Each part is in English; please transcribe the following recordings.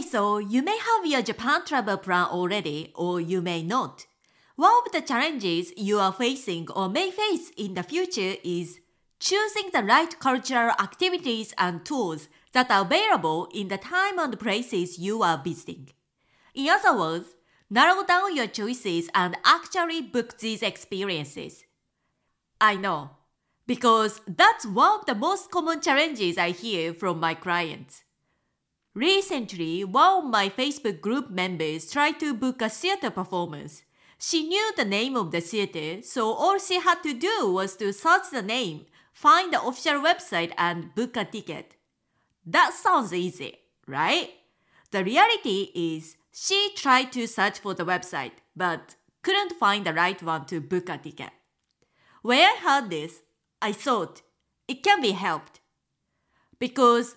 Okay, so you may have your Japan travel plan already, or you may not. One of the challenges you are facing or may face in the future is choosing the right cultural activities and tours that are available in the time and places you are visiting. In other words, narrow down your choices and actually book these experiences. I know, because that's one of the most common challenges I hear from my clients. Recently, one of my Facebook group members tried to book a theater performance. She knew the name of the theater, so all she had to do was to search the name, find the official website, and book a ticket. That sounds easy, right? The reality is, she tried to search for the website, but couldn't find the right one to book a ticket. When I heard this, I thought, it can be helped. Because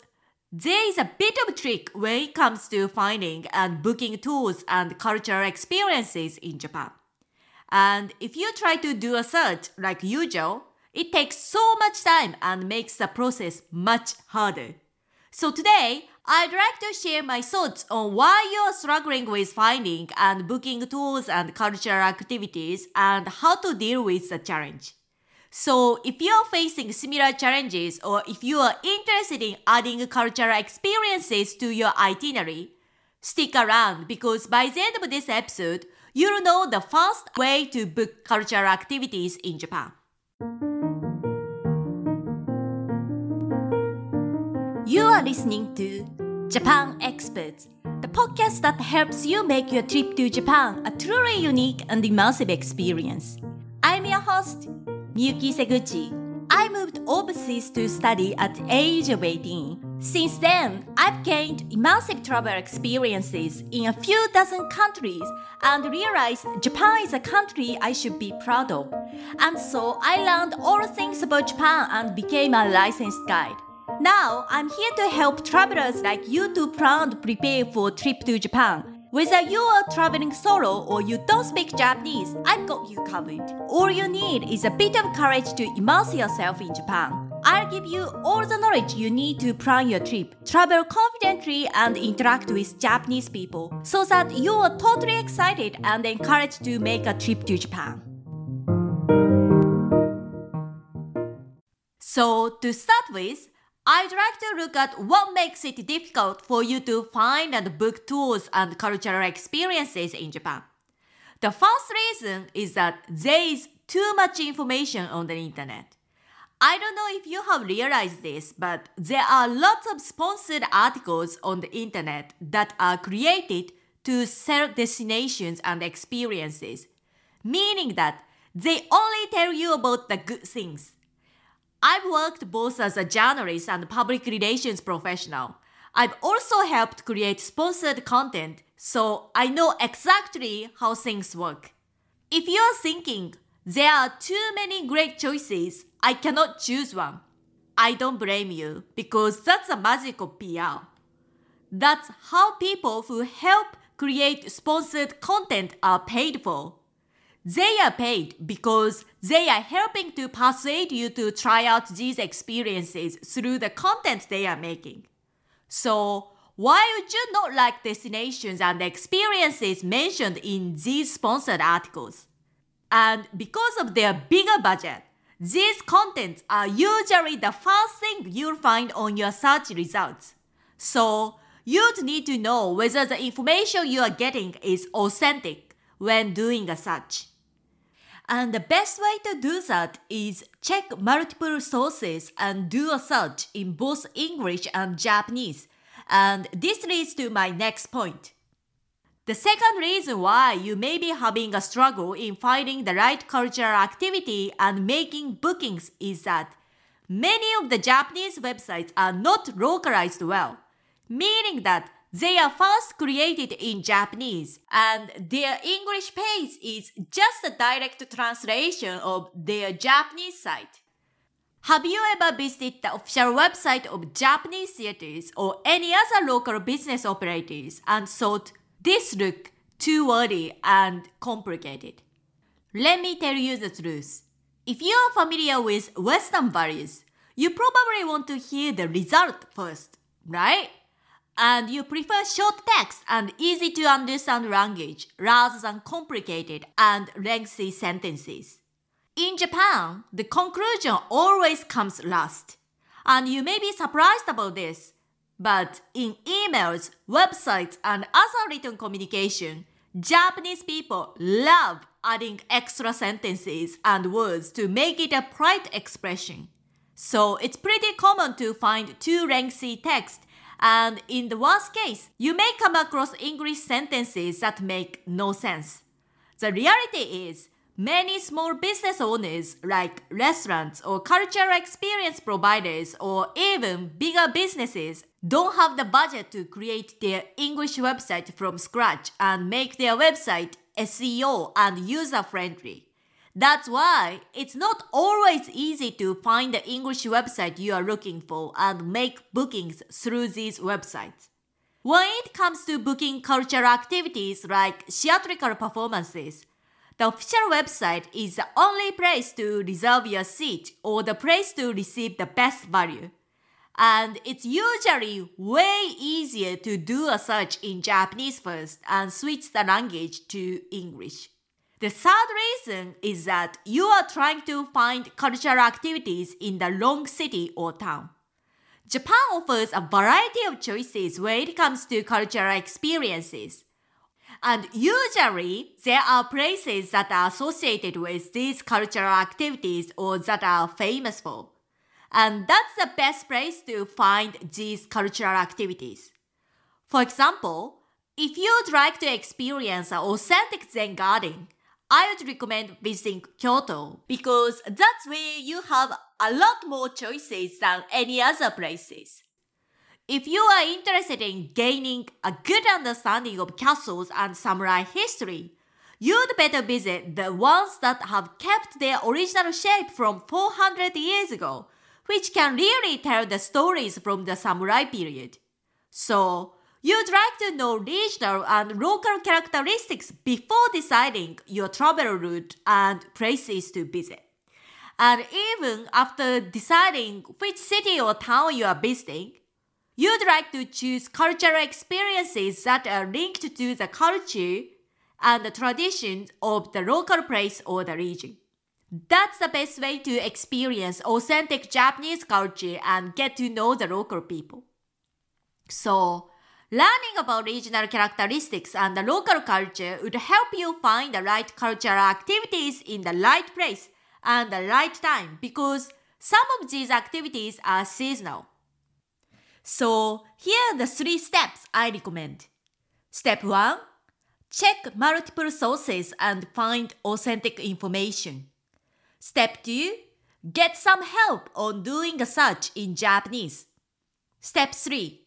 there is a bit of a trick when it comes to finding and booking tours and cultural experiences in Japan. And if you try to do a search like usual, it takes so much time and makes the process much harder. So today, I'd like to share my thoughts on why you are struggling with finding and booking tours and cultural activities and how to deal with the challenge. So if you are facing similar challenges or if you are interested in adding cultural experiences to your itinerary, stick around because by the end of this episode, you'll know the fast way to book cultural activities in Japan. You are listening to Japan Experts, the podcast that helps you make your trip to Japan a truly unique and immersive experience. I'm your host, Miyuki Seguchi. I moved overseas to study at the age of 18. Since then, I've gained immersive travel experiences in a few dozen countries and realized Japan is a country I should be proud of. And so I learned all things about Japan and became a licensed guide. Now, I'm here to help travelers like you to plan and prepare for a trip to Japan. Whether you are traveling solo or you don't speak Japanese, I've got you covered. All you need is a bit of courage to immerse yourself in Japan. I'll give you all the knowledge you need to plan your trip, travel confidently and interact with Japanese people, so that you are totally excited and encouraged to make a trip to Japan. So, to start with, I'd like to look at what makes it difficult for you to find and book tours and cultural experiences in Japan. The first reason is that there is too much information on the internet. I don't know if you have realized this, but there are lots of sponsored articles on the internet that are created to sell destinations and experiences, meaning that they only tell you about the good things. I've worked both as a journalist and public relations professional. I've also helped create sponsored content, so I know exactly how things work. If you're thinking, there are too many great choices, I cannot choose one, I don't blame you, because that's the magic of PR. That's how people who help create sponsored content are paid for. They are paid because they are helping to persuade you to try out these experiences through the content they are making. So, why would you not like destinations and experiences mentioned in these sponsored articles? And because of their bigger budget, these contents are usually the first thing you'll find on your search results. So, you'd need to know whether the information you are getting is authentic when doing a search. And the best way to do that is check multiple sources and do a search in both English and Japanese. And this leads to my next point. The second reason why you may be having a struggle in finding the right cultural activity and making bookings is that many of the Japanese websites are not localized well, meaning that they are first created in Japanese, and their English page is just a direct translation of their Japanese site. Have you ever visited the official website of Japanese theaters or any other local business operators and thought, this looks too wordy and complicated? Let me tell you the truth. If you are familiar with Western values, you probably want to hear the result first, right? and you prefer short text and easy to understand language rather than complicated and lengthy sentences. In Japan, the conclusion always comes last, and you may be surprised about this, but in emails, websites, and other written communication, Japanese people love adding extra sentences and words to make it a polite expression. So it's pretty common to find too lengthy text, and in the worst case, you may come across English sentences that make no sense. The reality is, many small business owners like restaurants or cultural experience providers or even bigger businesses don't have the budget to create their English website from scratch and make their website SEO and user-friendly. That's why it's not always easy to find the English website you are looking for and make bookings through these websites. When it comes to booking cultural activities like theatrical performances, the official website is the only place to reserve your seat or the place to receive the best value. And it's usually way easier to do a search in Japanese first and switch the language to English. The third reason is that you are trying to find cultural activities in the wrong city or town. Japan offers a variety of choices when it comes to cultural experiences. And usually, there are places that are associated with these cultural activities or that are famous for. And that's the best place to find these cultural activities. For example, if you'd like to experience an authentic Zen garden, I would recommend visiting Kyoto because that's where you have a lot more choices than any other places. If you are interested in gaining a good understanding of castles and samurai history, you'd better visit the ones that have kept their original shape from 400 years ago, which can really tell the stories from the samurai period. So, you'd like to know regional and local characteristics before deciding your travel route and places to visit. And even after deciding which city or town you are visiting, you'd like to choose cultural experiences that are linked to the culture and the traditions of the local place or the region. That's the best way to experience authentic Japanese culture and get to know the local people. So, learning about regional characteristics and the local culture would help you find the right cultural activities in the right place and the right time because some of these activities are seasonal. So, here are the 3 steps I recommend. Step 1. Check multiple sources and find authentic information. Step 2. Get some help on doing a search in Japanese. Step 3.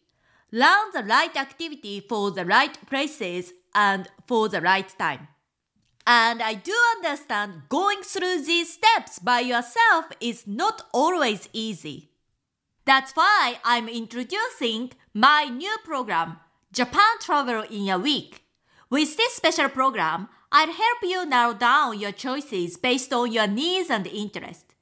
Learn the right activity for the right places and for the right time. And I do understand going through these steps by yourself is not always easy. That's why I'm introducing my new program, Japan Travel in a Week. With this special program, I'll help you narrow down your choices based on your needs and interests.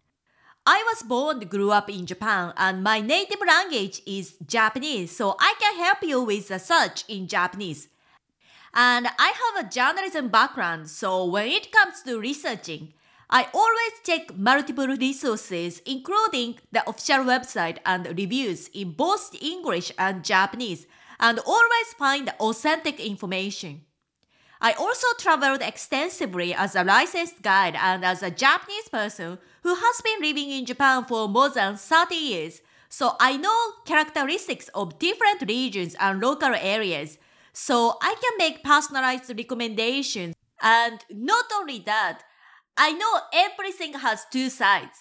I was born and grew up in Japan, and my native language is Japanese, so I can help you with the search in Japanese. And I have a journalism background, so when it comes to researching, I always check multiple resources, including the official website and reviews in both English and Japanese, and always find authentic information. I also traveled extensively as a licensed guide and as a Japanese person who has been living in Japan for more than 30 years, so I know characteristics of different regions and local areas, so I can make personalized recommendations. And not only that, I know everything has 2 sides.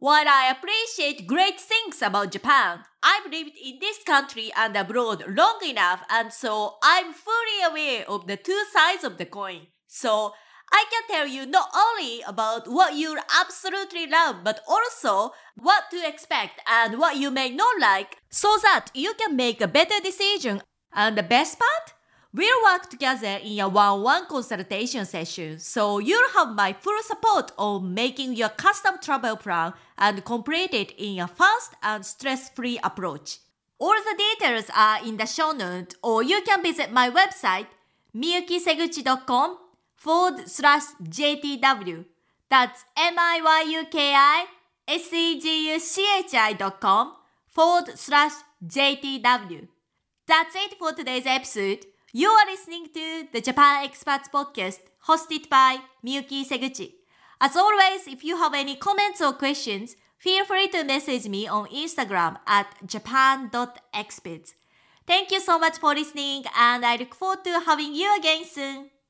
While I appreciate great things about Japan, I've lived in this country and abroad long enough, and so I'm fully aware of the 2 sides of the coin. So I can tell you not only about what you'll absolutely love, but also what to expect and what you may not like, so that you can make a better decision. And the best part? We'll work together in a one-on-one consultation session, so you'll have my full support on making your custom travel plan and complete it in a fast and stress-free approach. All the details are in the show notes, or you can visit my website miyukiseguchi.com/JTW. That's miyukiseguchi.com/JTW. That's it for today's episode. You are listening to the Japan Experts podcast hosted by Miyuki Seguchi. As always, if you have any comments or questions, feel free to message me on Instagram @japan.experts. Thank you so much for listening, and I look forward to having you again soon.